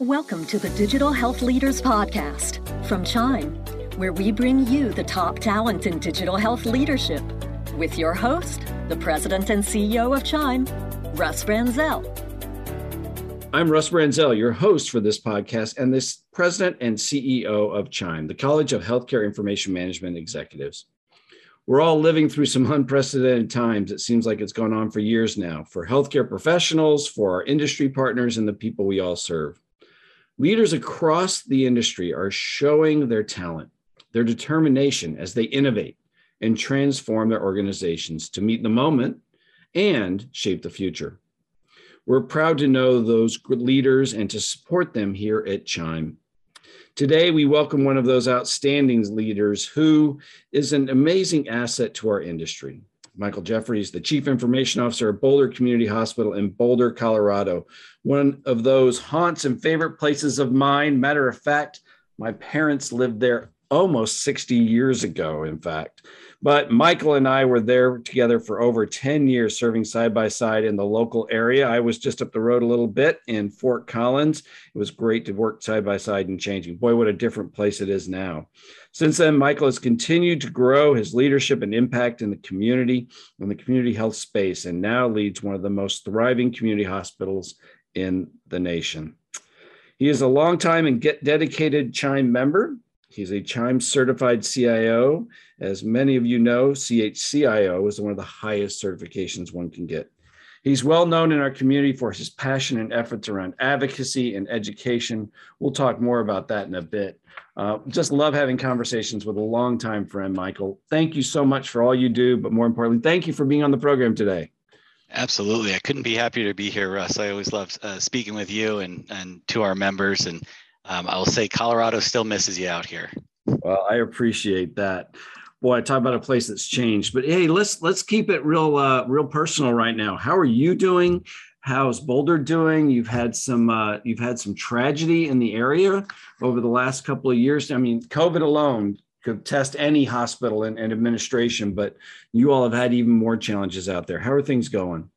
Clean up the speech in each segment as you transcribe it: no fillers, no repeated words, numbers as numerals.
Welcome to the Digital Health Leaders Podcast from Chime, where we bring you the top talent in digital health leadership with your host, the president and CEO of Chime, Russ Branzell. I'm Russ Branzell, your host for this podcast and this president and CEO of Chime, the College of Healthcare Information Management Executives. We're all living through some unprecedented times. It seems like it's gone on for years now, for healthcare professionals, for our industry partners, and the people we all serve. Leaders across the industry are showing their talent, their determination as they innovate and transform their organizations to meet the moment and shape the future. We're proud to know those good leaders and to support them here at Chime. Today, we welcome one of those outstanding leaders who is an amazing asset to our industry. Michael Jeffries, the Chief Information Officer at Boulder Community Hospital in Boulder, Colorado. One of those haunts and favorite places of mine. Matter of fact, my parents lived there almost 60 years ago, in fact. But Michael and I were there together for over 10 years, serving side by side in the local area. I was just up the road a little bit in Fort Collins. It was great to work side by side and changing. Boy, what a different place it is now. Since then, Michael has continued to grow his leadership and impact in the community and the community health space, and now leads one of the most thriving community hospitals in the nation. He is a longtime and dedicated Chime member. He's a Chime certified CIO. As many of you know, CHCIO is one of the highest certifications one can get. He's well known in our community for his passion and efforts around advocacy and education. We'll talk more about that in a bit. Just love having conversations with a longtime friend, Michael. Thank you so much for all you do, but more importantly, thank you for being on the program today. Absolutely. I couldn't be happier to be here, Russ. I always love speaking with you and to our members, and I will say Colorado still misses you out here. Well, I appreciate that. Boy, I talk about a place that's changed. But hey, let's keep it real personal right now. How are you doing? How's Boulder doing? You've had some tragedy in the area over the last couple of years. I mean, COVID alone could test any hospital and administration, but you all have had even more challenges out there. How are things going?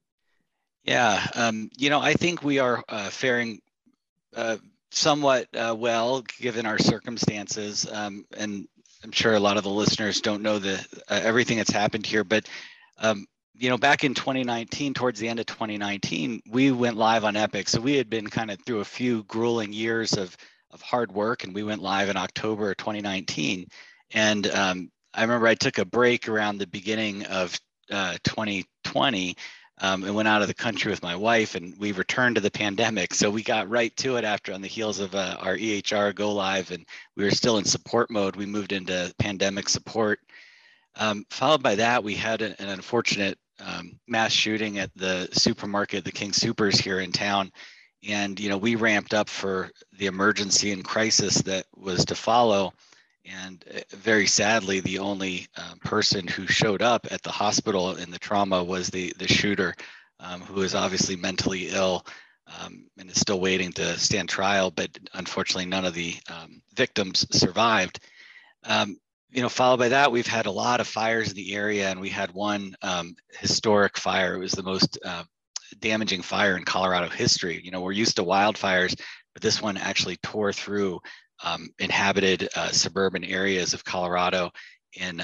Yeah, I think we are faring somewhat well, given our circumstances. And I'm sure a lot of the listeners don't know everything that's happened here. But, back in 2019, towards the end of 2019, we went live on Epic. So we had been kind of through a few grueling years of hard work, and we went live in October of 2019. And I remember I took a break around the beginning of 2020. And went out of the country with my wife, and we returned to the pandemic. So we got right to it after, on the heels of our EHR go live, and we were still in support mode. We moved into pandemic support. Followed by that, we had an unfortunate mass shooting at the supermarket, the King Soopers here in town. And, we ramped up for the emergency and crisis that was to follow. And very sadly, the only person who showed up at the hospital in the trauma was the shooter, who is obviously mentally ill and is still waiting to stand trial. But unfortunately, none of the victims survived. Followed by that, we've had a lot of fires in the area, and we had one historic fire. It was the most damaging fire in Colorado history. We're used to wildfires, but this one actually tore through inhabited suburban areas of Colorado in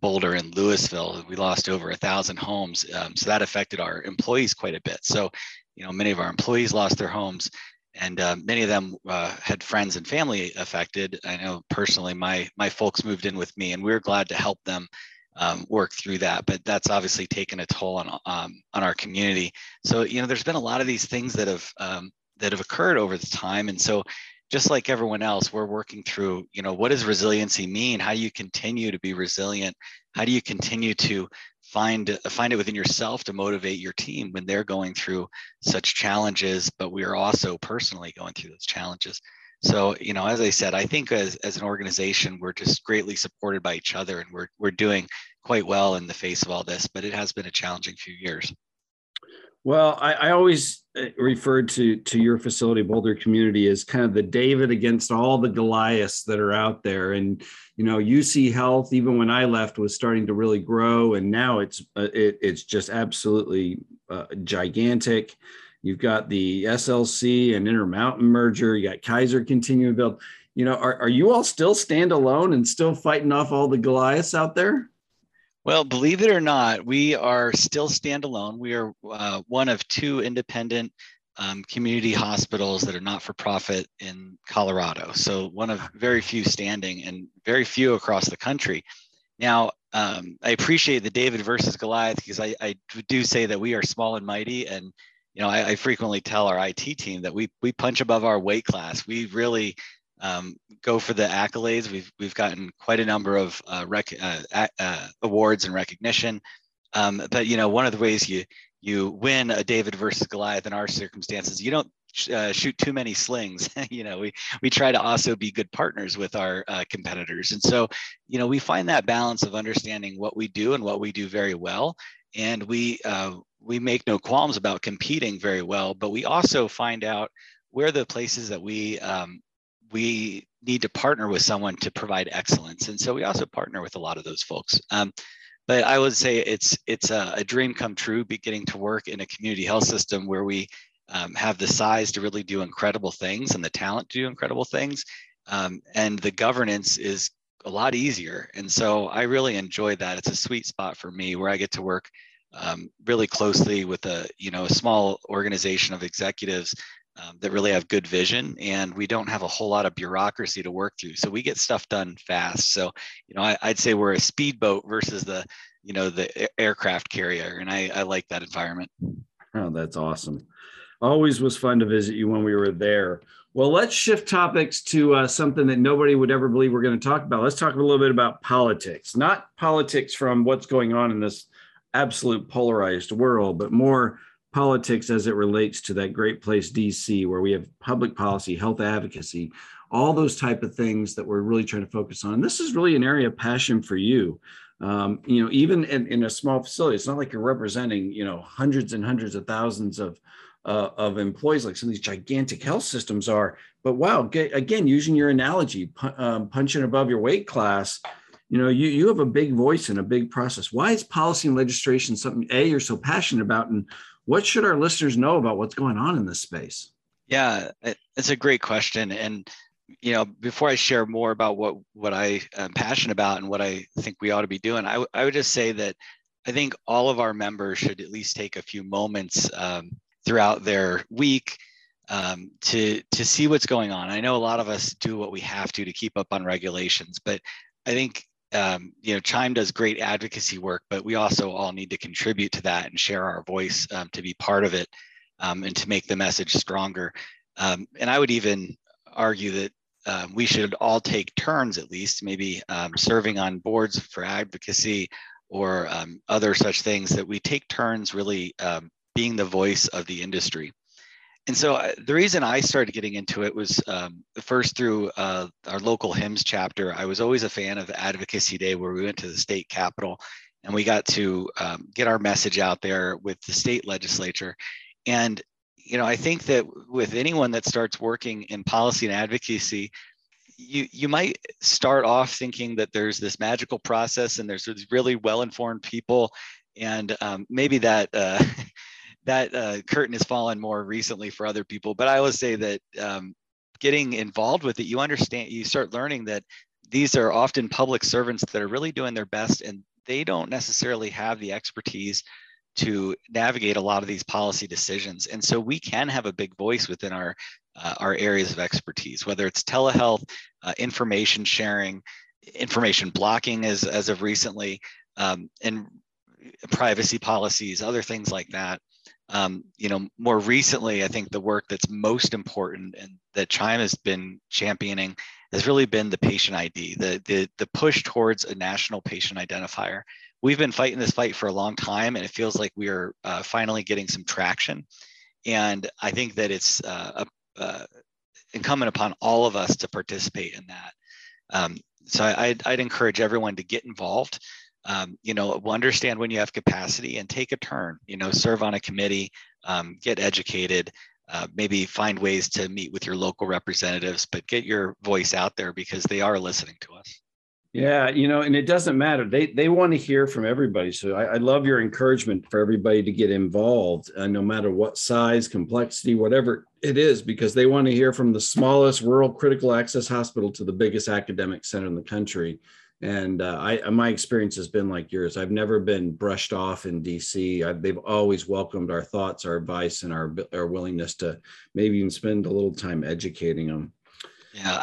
Boulder and Louisville. We lost over 1,000 homes. So that affected our employees quite a bit. So, many of our employees lost their homes, and many of them had friends and family affected. I know personally, my folks moved in with me, and we were glad to help them work through that. But that's obviously taken a toll on our community. So, there's been a lot of these things that have occurred over the time. And so, just like everyone else, we're working through, what does resiliency mean? How do you continue to be resilient? How do you continue to find it within yourself to motivate your team when they're going through such challenges, but we are also personally going through those challenges? So, as I said, I think as an organization, we're just greatly supported by each other, and we're doing quite well in the face of all this, but it has been a challenging few years. Well, I always referred to your facility, Boulder Community, as kind of the David against all the Goliaths that are out there. And, UC Health, even when I left, was starting to really grow. And now it's just absolutely gigantic. You've got the SLC and Intermountain merger. You got Kaiser continuing to build. You know, are you all still standalone and still fighting off all the Goliaths out there? Well, believe it or not, we are still standalone. We are one of two independent community hospitals that are not-for-profit in Colorado. So one of very few standing and very few across the country. Now, I appreciate the David versus Goliath, because I do say that we are small and mighty. And, you know, I frequently tell our IT team that we punch above our weight class. We really go for the accolades. We've gotten quite a number of awards and recognition. But, you know, one of the ways you win a David versus Goliath in our circumstances, you don't shoot too many slings. You know, we try to also be good partners with our competitors. And so, you know, we find that balance of understanding what we do and what we do very well. And we make no qualms about competing very well, but we also find out where the places that we need to partner with someone to provide excellence. And so we also partner with a lot of those folks. But I would say it's a dream come true, getting to work in a community health system where we have the size to really do incredible things and the talent to do incredible things. And the governance is a lot easier. And so I really enjoy that. It's a sweet spot for me where I get to work really closely with a small organization of executives that really have good vision, and we don't have a whole lot of bureaucracy to work through. So we get stuff done fast. So, you know, I'd say we're a speedboat versus the aircraft carrier. And I like that environment. Oh, that's awesome. Always was fun to visit you when we were there. Well, let's shift topics to something that nobody would ever believe we're going to talk about. Let's talk a little bit about politics, not politics from what's going on in this absolute polarized world, but more politics as it relates to that great place, DC, where we have public policy, health advocacy, all those type of things that we're really trying to focus on. And this is really an area of passion for you. You know, even in a small facility, it's not like you're representing, you know, hundreds and hundreds of thousands of employees like some of these gigantic health systems are. But wow, again, using your analogy, punching above your weight class, you know, you have a big voice and a big process. Why is policy and legislation something, A, you're so passionate about, and what should our listeners know about what's going on in this space? Yeah, it's a great question. And, you know, before I share more about what I am passionate about and what I think we ought to be doing, I would just say that I think all of our members should at least take a few moments throughout their week to see what's going on. I know a lot of us do what we have to keep up on regulations, but I think you know, Chime does great advocacy work, but we also all need to contribute to that and share our voice to be part of it and to make the message stronger. And I would even argue that we should all take turns, at least, maybe serving on boards for advocacy or other such things, that we take turns really being the voice of the industry. And so the reason I started getting into it was first through our local HIMS chapter. I was always a fan of Advocacy Day, where we went to the state capitol and we got to get our message out there with the state legislature. And, you know, I think that with anyone that starts working in policy and advocacy, you might start off thinking that there's this magical process and there's these really well-informed people. And maybe that curtain has fallen more recently for other people. But I will say that getting involved with it, you understand, you start learning that these are often public servants that are really doing their best, and they don't necessarily have the expertise to navigate a lot of these policy decisions. And so we can have a big voice within our areas of expertise, whether it's telehealth, information sharing, information blocking as of recently, and privacy policies, other things like that. You know, more recently, I think the work that's most important and that Chime has been championing has really been the patient ID, the push towards a national patient identifier. We've been fighting this fight for a long time, and it feels like we are finally getting some traction. And I think that it's incumbent upon all of us to participate in that. So I'd encourage everyone to get involved. You know, understand when you have capacity and take a turn, you know, serve on a committee, get educated, maybe find ways to meet with your local representatives, but get your voice out there because they are listening to us. Yeah, you know, and it doesn't matter. They want to hear from everybody. So I love your encouragement for everybody to get involved, no matter what size, complexity, whatever it is, because they want to hear from the smallest rural critical access hospital to the biggest academic center in the country. And my experience has been like yours. I've never been brushed off in DC. They've always welcomed our thoughts, our advice, and our willingness to maybe even spend a little time educating them. Yeah,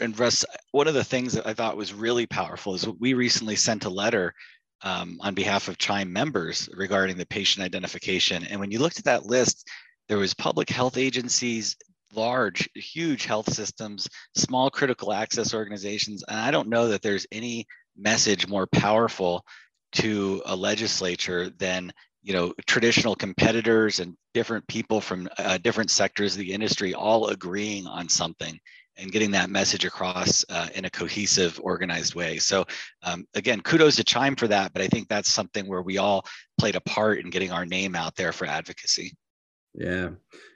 and Russ, one of the things that I thought was really powerful is we recently sent a letter on behalf of Chime members regarding the patient identification. And when you looked at that list, there was public health agencies, large, huge health systems, small critical access organizations. And I don't know that there's any message more powerful to a legislature than, you know, traditional competitors and different people from different sectors of the industry all agreeing on something and getting that message across in a cohesive, organized way. So again, kudos to Chime for that, but I think that's something where we all played a part in getting our name out there for advocacy. Yeah.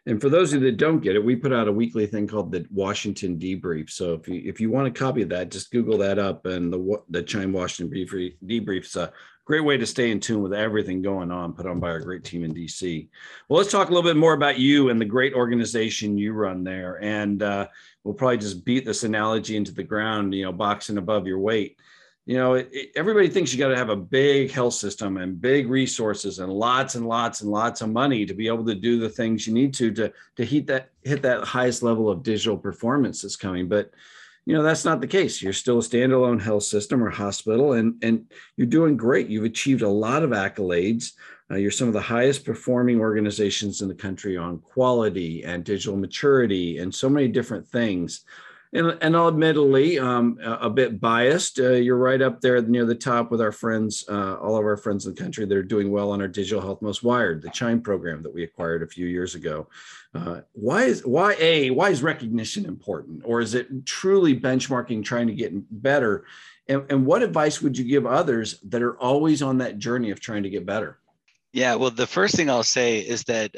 And for those of you that don't get it, we put out a weekly thing called the Washington Debrief. So if you want a copy of that, just Google that up, and the Chime Washington Debrief's a great way to stay in tune with everything going on, put on by our great team in DC. Well, let's talk a little bit more about you and the great organization you run there. And we'll probably just beat this analogy into the ground, you know, boxing above your weight. You know, everybody thinks you got to have a big health system and big resources and lots of money to be able to do the things you need to hit that highest level of digital performance that's coming. But, you know, that's not the case. You're still a standalone health system or hospital, and you're doing great. You've achieved a lot of accolades. You're some of the highest performing organizations in the country on quality and digital maturity and so many different things. And admittedly, a bit biased. You're right up there near the top with our friends, all of our friends in the country that are doing well on our Digital Health Most Wired, the Chime program that we acquired a few years ago. Why is recognition important? Or is it truly benchmarking, trying to get better? And what advice would you give others that are always on that journey of trying to get better? Yeah, well, the first thing I'll say is that,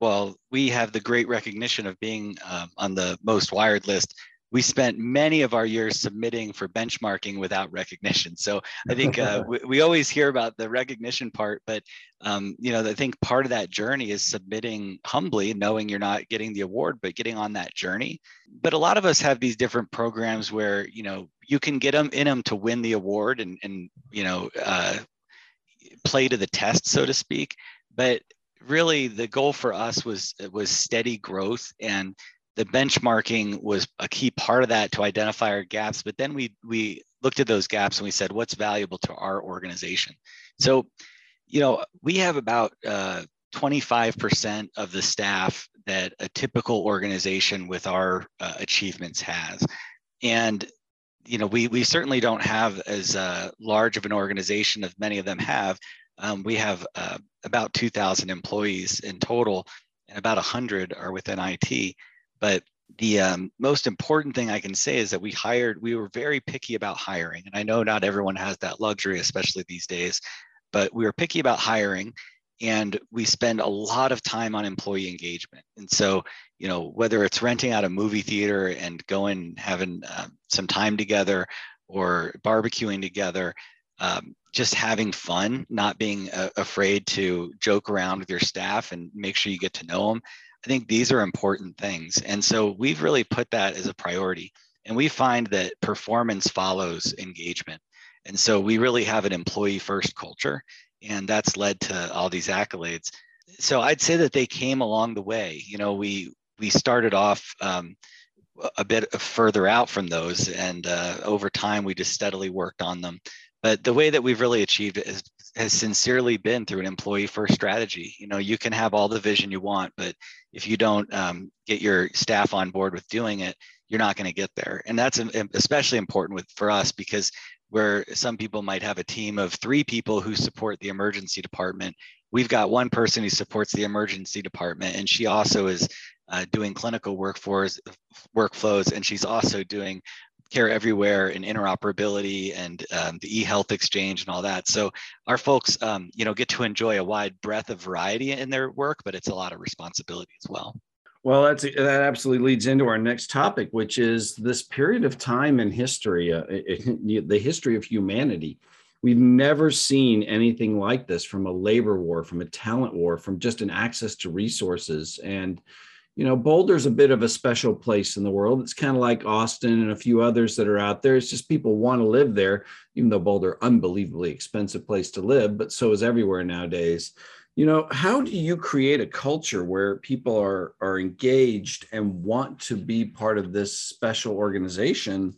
while we have the great recognition of being on the Most Wired list, we spent many of our years submitting for benchmarking without recognition. So I think we always hear about the recognition part, but you know, I think part of that journey is submitting humbly, knowing you're not getting the award, but getting on that journey. But a lot of us have these different programs where, you know, you can get them in them to win the award and you know, play to the test, so to speak. But really, the goal for us was steady growth, and the benchmarking was a key part of that to identify our gaps. But then we looked at those gaps and we said, what's valuable to our organization? So, you know, we have about 25% of the staff that a typical organization with our achievements has. And, you know, we certainly don't have as large of an organization as many of them have. We have about 2,000 employees in total, and about 100 are within IT. But the most important thing I can say is that we were very picky about hiring. And I know not everyone has that luxury, especially these days, but we were picky about hiring, and we spend a lot of time on employee engagement. And so, you know, whether it's renting out a movie theater and going, having some time together or barbecuing together, just having fun, not being afraid to joke around with your staff and make sure you get to know them. I think these are important things. And so we've really put that as a priority. And we find that performance follows engagement. And so we really have an employee first culture, and that's led to all these accolades. So I'd say that they came along the way. You know, we started off a bit further out from those, and over time we just steadily worked on them. But the way that we've really achieved it has sincerely been through an employee first strategy. You know, you can have all the vision you want, but if you don't get your staff on board with doing it, you're not going to get there. And that's especially important for us, because where some people might have a team of 3 people who support the emergency department, we've got one person who supports the emergency department, and she also is doing clinical workflows, and she's also doing Care Everywhere and interoperability and the e-health exchange and all that. So our folks, you know, get to enjoy a wide breadth of variety in their work, but it's a lot of responsibility as well. Well, that absolutely leads into our next topic, which is this period of time in history, the history of humanity. We've never seen anything like this, from a labor war, from a talent war, from just an access to resources. And, you know, Boulder's a bit of a special place in the world. It's kind of like Austin and a few others that are out there. It's just people want to live there, even though Boulder, unbelievably expensive place to live, but so is everywhere nowadays. You know, how do you create a culture where people are engaged and want to be part of this special organization?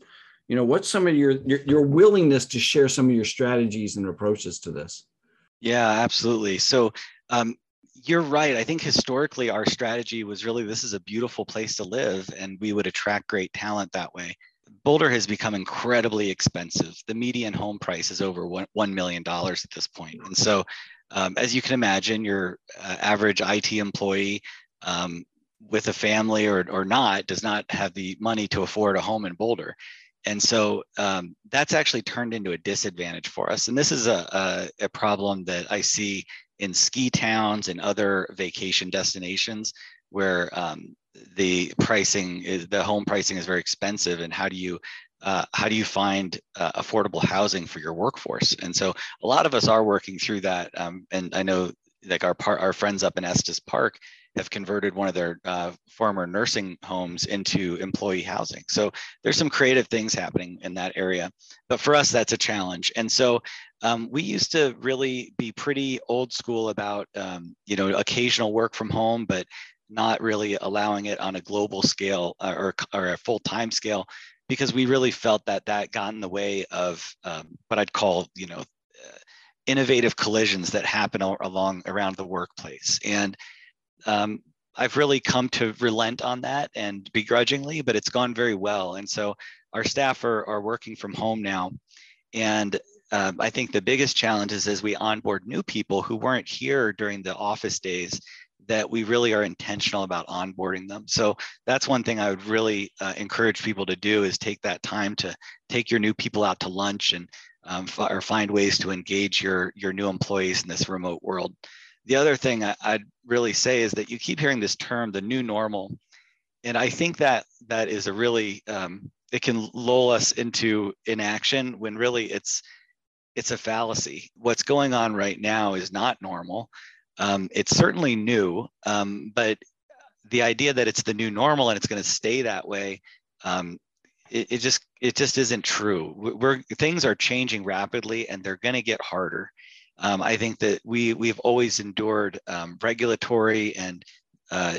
You know, what's some of your willingness to share some of your strategies and approaches to this? Yeah, absolutely. So you're right. I think historically our strategy was really, this is a beautiful place to live, and we would attract great talent that way. Boulder has become incredibly expensive. The median home price is over $1 million at this point. And so as you can imagine, your average IT employee with a family or not does not have the money to afford a home in Boulder. And so that's actually turned into a disadvantage for us. And this is a problem that I see in ski towns and other vacation destinations, where the home pricing is very expensive. And how do you find affordable housing for your workforce? And so a lot of us are working through that. And I know, like our friends up in Estes Park have converted one of their former nursing homes into employee housing. So there's some creative things happening in that area, but for us, that's a challenge. And so we used to really be pretty old school about, occasional work from home, but not really allowing it on a global scale or a full-time scale, because we really felt that got in the way of what I'd call, innovative collisions that happen around the workplace. And I've really come to relent on that, and begrudgingly, but it's gone very well. And so our staff are working from home now. And I think the biggest challenge is, as we onboard new people who weren't here during the office days, that we really are intentional about onboarding them. So that's one thing I would really encourage people to do, is take that time to take your new people out to lunch and or find ways to engage your new employees in this remote world. The other thing I'd really say is that you keep hearing this term, the new normal. And I think that is a really, it can lull us into inaction, when really it's a fallacy. What's going on right now is not normal. It's certainly new, but the idea that it's the new normal and it's going to stay that way, it just isn't true. Things are changing rapidly, and they're going to get harder. I think that we've always endured regulatory and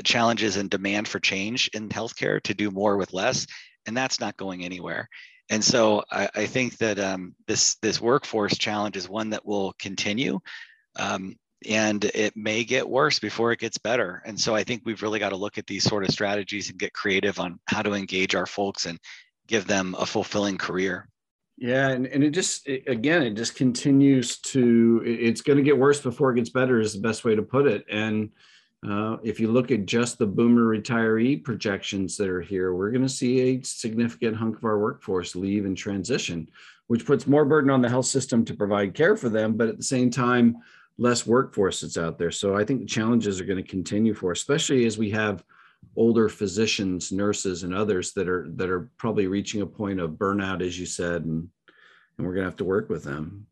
challenges and demand for change in healthcare to do more with less, and that's not going anywhere. And so I think that this workforce challenge is one that will continue, and it may get worse before it gets better. And so I think we've really got to look at these sort of strategies and get creative on how to engage our folks and give them a fulfilling career. Yeah. And it just continues to, it's going to get worse before it gets better is the best way to put it. And if you look at just the boomer retiree projections that are here, we're going to see a significant hunk of our workforce leave and transition, which puts more burden on the health system to provide care for them. But at the same time, less workforce that's out there. So I think the challenges are going to continue for us, especially as we have older physicians, nurses, and others that are probably reaching a point of burnout, as you said, and we're going to have to work with them.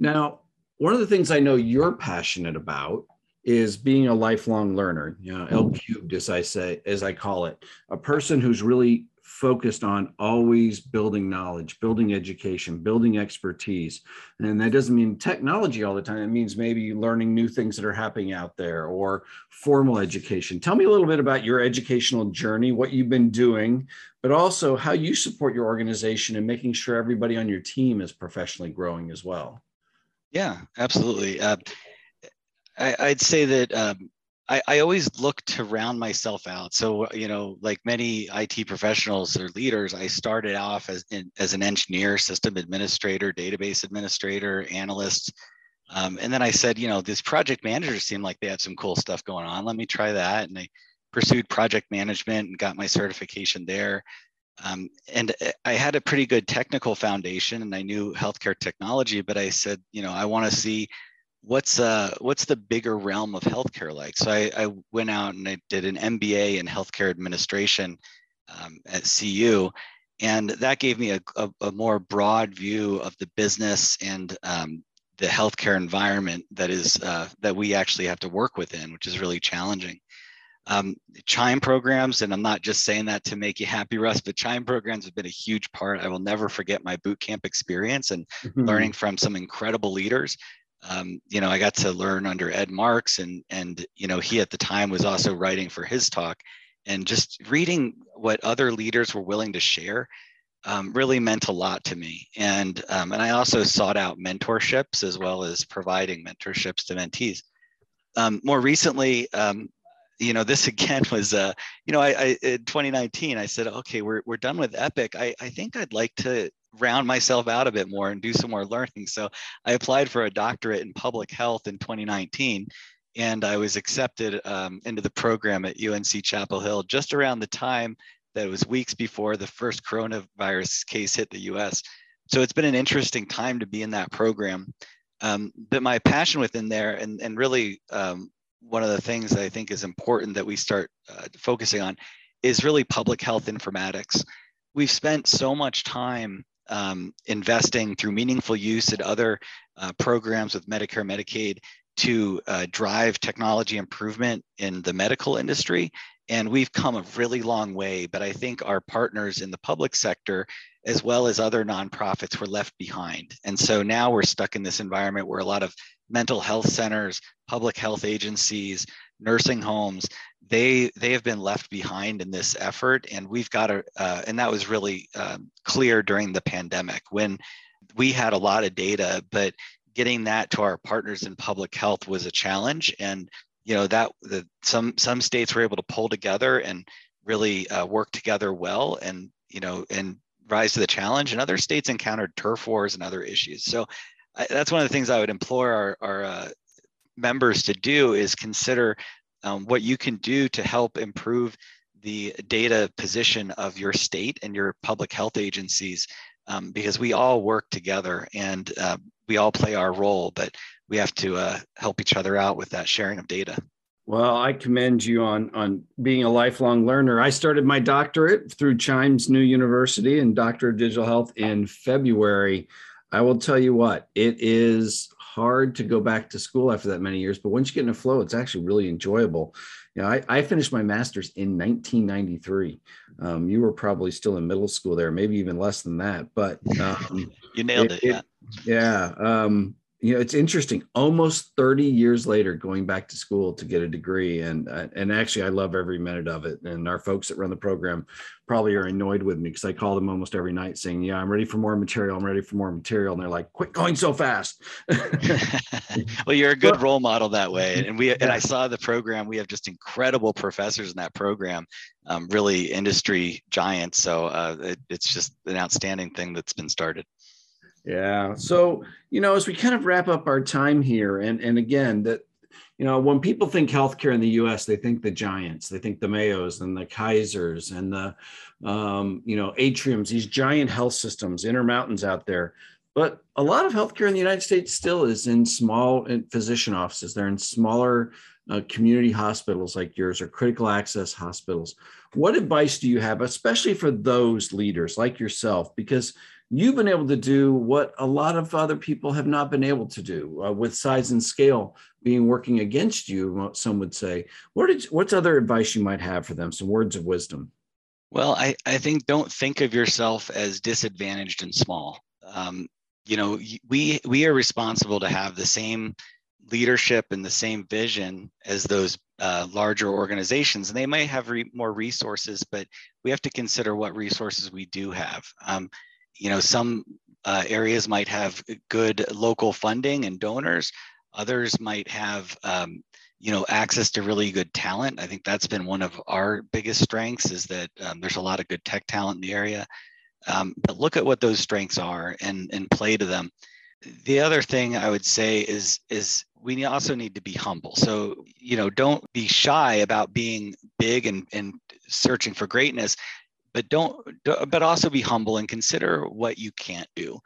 Now, one of the things I know you're passionate about is being a lifelong learner, L cubed, as I call it, a person who's really focused on always building knowledge, building education, building expertise. And that doesn't mean technology all the time. It means maybe learning new things that are happening out there, or formal education. Tell me a little bit about your educational journey, what you've been doing, but also how you support your organization and making sure everybody on your team is professionally growing as well. Yeah, absolutely. I'd say that I always look to round myself out. So, like many IT professionals or leaders, I started off as an engineer, system administrator, database administrator, analyst. And then I said, these project managers seem like they have some cool stuff going on. Let me try that. And I pursued project management and got my certification there. And I had a pretty good technical foundation, and I knew healthcare technology, but I said, I want to see what's the bigger realm of healthcare like? So I went out and I did an MBA in healthcare administration at CU, and that gave me a more broad view of the business and the healthcare environment that is that we actually have to work within, which is really challenging. Chime programs, and I'm not just saying that to make you happy, Russ, but Chime programs have been a huge part. I will never forget my boot camp experience and learning from some incredible leaders. You know, I got to learn under Ed Marks, and you know, he at the time was also writing for his talk, and just reading what other leaders were willing to share really meant a lot to me. And I also sought out mentorships as well as providing mentorships to mentees. More recently, you know, this again was, you know, in 2019, I said, okay, we're done with Epic. I think I'd like to round myself out a bit more and do some more learning. So I applied for a doctorate in public health in 2019, and I was accepted into the program at UNC Chapel Hill just around the time that it was weeks before the first coronavirus case hit the US. So it's been an interesting time to be in that program. But my passion within there, and really one of the things that I think is important that we start focusing on, is really public health informatics. We've spent so much time investing through meaningful use at other programs with Medicare, Medicaid to drive technology improvement in the medical industry. And we've come a really long way, but I think our partners in the public sector, as well as other nonprofits, were left behind. And so now we're stuck in this environment where a lot of mental health centers, public health agencies, nursing homes, they have been left behind in this effort. And we've got to, and that was really clear during the pandemic when we had a lot of data, but getting that to our partners in public health was a challenge. And you know, that some states were able to pull together and really work together well, and you know, and rise to the challenge. And other states encountered turf wars and other issues. So that's one of the things I would implore our members to do is consider what you can do to help improve the data position of your state and your public health agencies, because we all work together and we all play our role, but we have to help each other out with that sharing of data. Well, I commend you on being a lifelong learner. I started my doctorate through Chime's new university and Doctor of Digital Health in February. I will tell you what, it is hard to go back to school after that many years, but once you get in a flow, it's actually really enjoyable. You know, I finished my master's in 1993. You were probably still in middle school there, maybe even less than that, but you nailed it. Yeah. You know, it's interesting, almost 30 years later, going back to school to get a degree. And actually, I love every minute of it. And our folks that run the program probably are annoyed with me because I call them almost every night saying, yeah, I'm ready for more material. I'm ready for more material. And they're like, quit going so fast. Well, you're a good role model that way. And I saw the program. We have just incredible professors in that program, really industry giants. So it's just an outstanding thing that's been started. Yeah. So, you know, as we kind of wrap up our time here, and again, that, you know, when people think healthcare in the U.S., they think the giants, they think the Mayos and the Kaisers and the, you know, Atriums, these giant health systems, Intermountains out there. But a lot of healthcare in the United States still is in small physician offices. They're in smaller community hospitals like yours or critical access hospitals. What advice do you have, especially for those leaders like yourself? Because you've been able to do what a lot of other people have not been able to do, with size and scale being working against you, some would say. What's other advice you might have for them, some words of wisdom? Well, I think don't think of yourself as disadvantaged and small. You know, we are responsible to have the same leadership and the same vision as those larger organizations, and they may have more resources, but we have to consider what resources we do have. You know, some areas might have good local funding and donors. Others might have, you know, access to really good talent. I think that's been one of our biggest strengths is that there's a lot of good tech talent in the area. But look at what those strengths are and play to them. The other thing I would say is we also need to be humble. So, you know, don't be shy about being big and searching for greatness. But also be humble and consider what you can't do.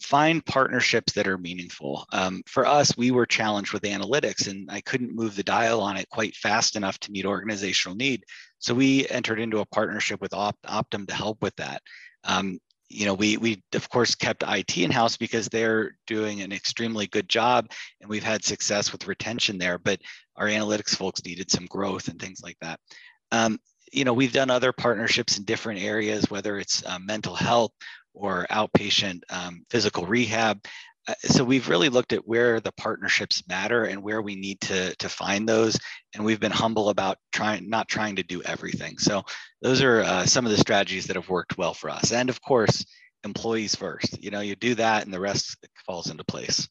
Find partnerships that are meaningful. For us, we were challenged with analytics, and I couldn't move the dial on it quite fast enough to meet organizational need. So we entered into a partnership with Optum to help with that. You know, we of course kept IT in-house because they're doing an extremely good job, and we've had success with retention there, but our analytics folks needed some growth and things like that. You know, we've done other partnerships in different areas, whether it's mental health or outpatient physical rehab. So we've really looked at where the partnerships matter and where we need to find those. And we've been humble about not trying to do everything. So those are some of the strategies that have worked well for us. And of course, employees first. You know, you do that and the rest falls into place.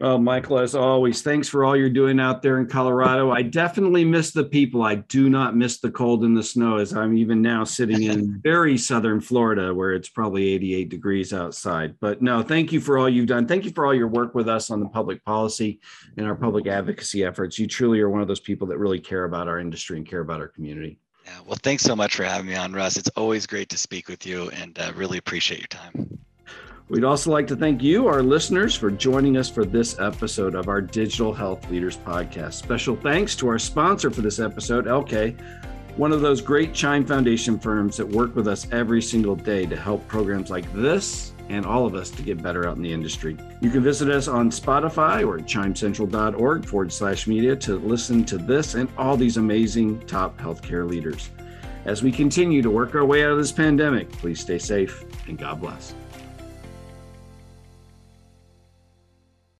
Well, Michael, as always, thanks for all you're doing out there in Colorado. I definitely miss the people. I do not miss the cold and the snow, as I'm even now sitting in very southern Florida, where it's probably 88 degrees outside. But no, thank you for all you've done. Thank you for all your work with us on the public policy and our public advocacy efforts. You truly are one of those people that really care about our industry and care about our community. Yeah, well, thanks so much for having me on, Russ. It's always great to speak with you, and really appreciate your time. We'd also like to thank you, our listeners, for joining us for this episode of our Digital Health Leaders Podcast. Special thanks to our sponsor for this episode, LK, one of those great Chime Foundation firms that work with us every single day to help programs like this and all of us to get better out in the industry. You can visit us on Spotify or at chimecentral.org/media to listen to this and all these amazing top healthcare leaders. As we continue to work our way out of this pandemic, please stay safe and God bless.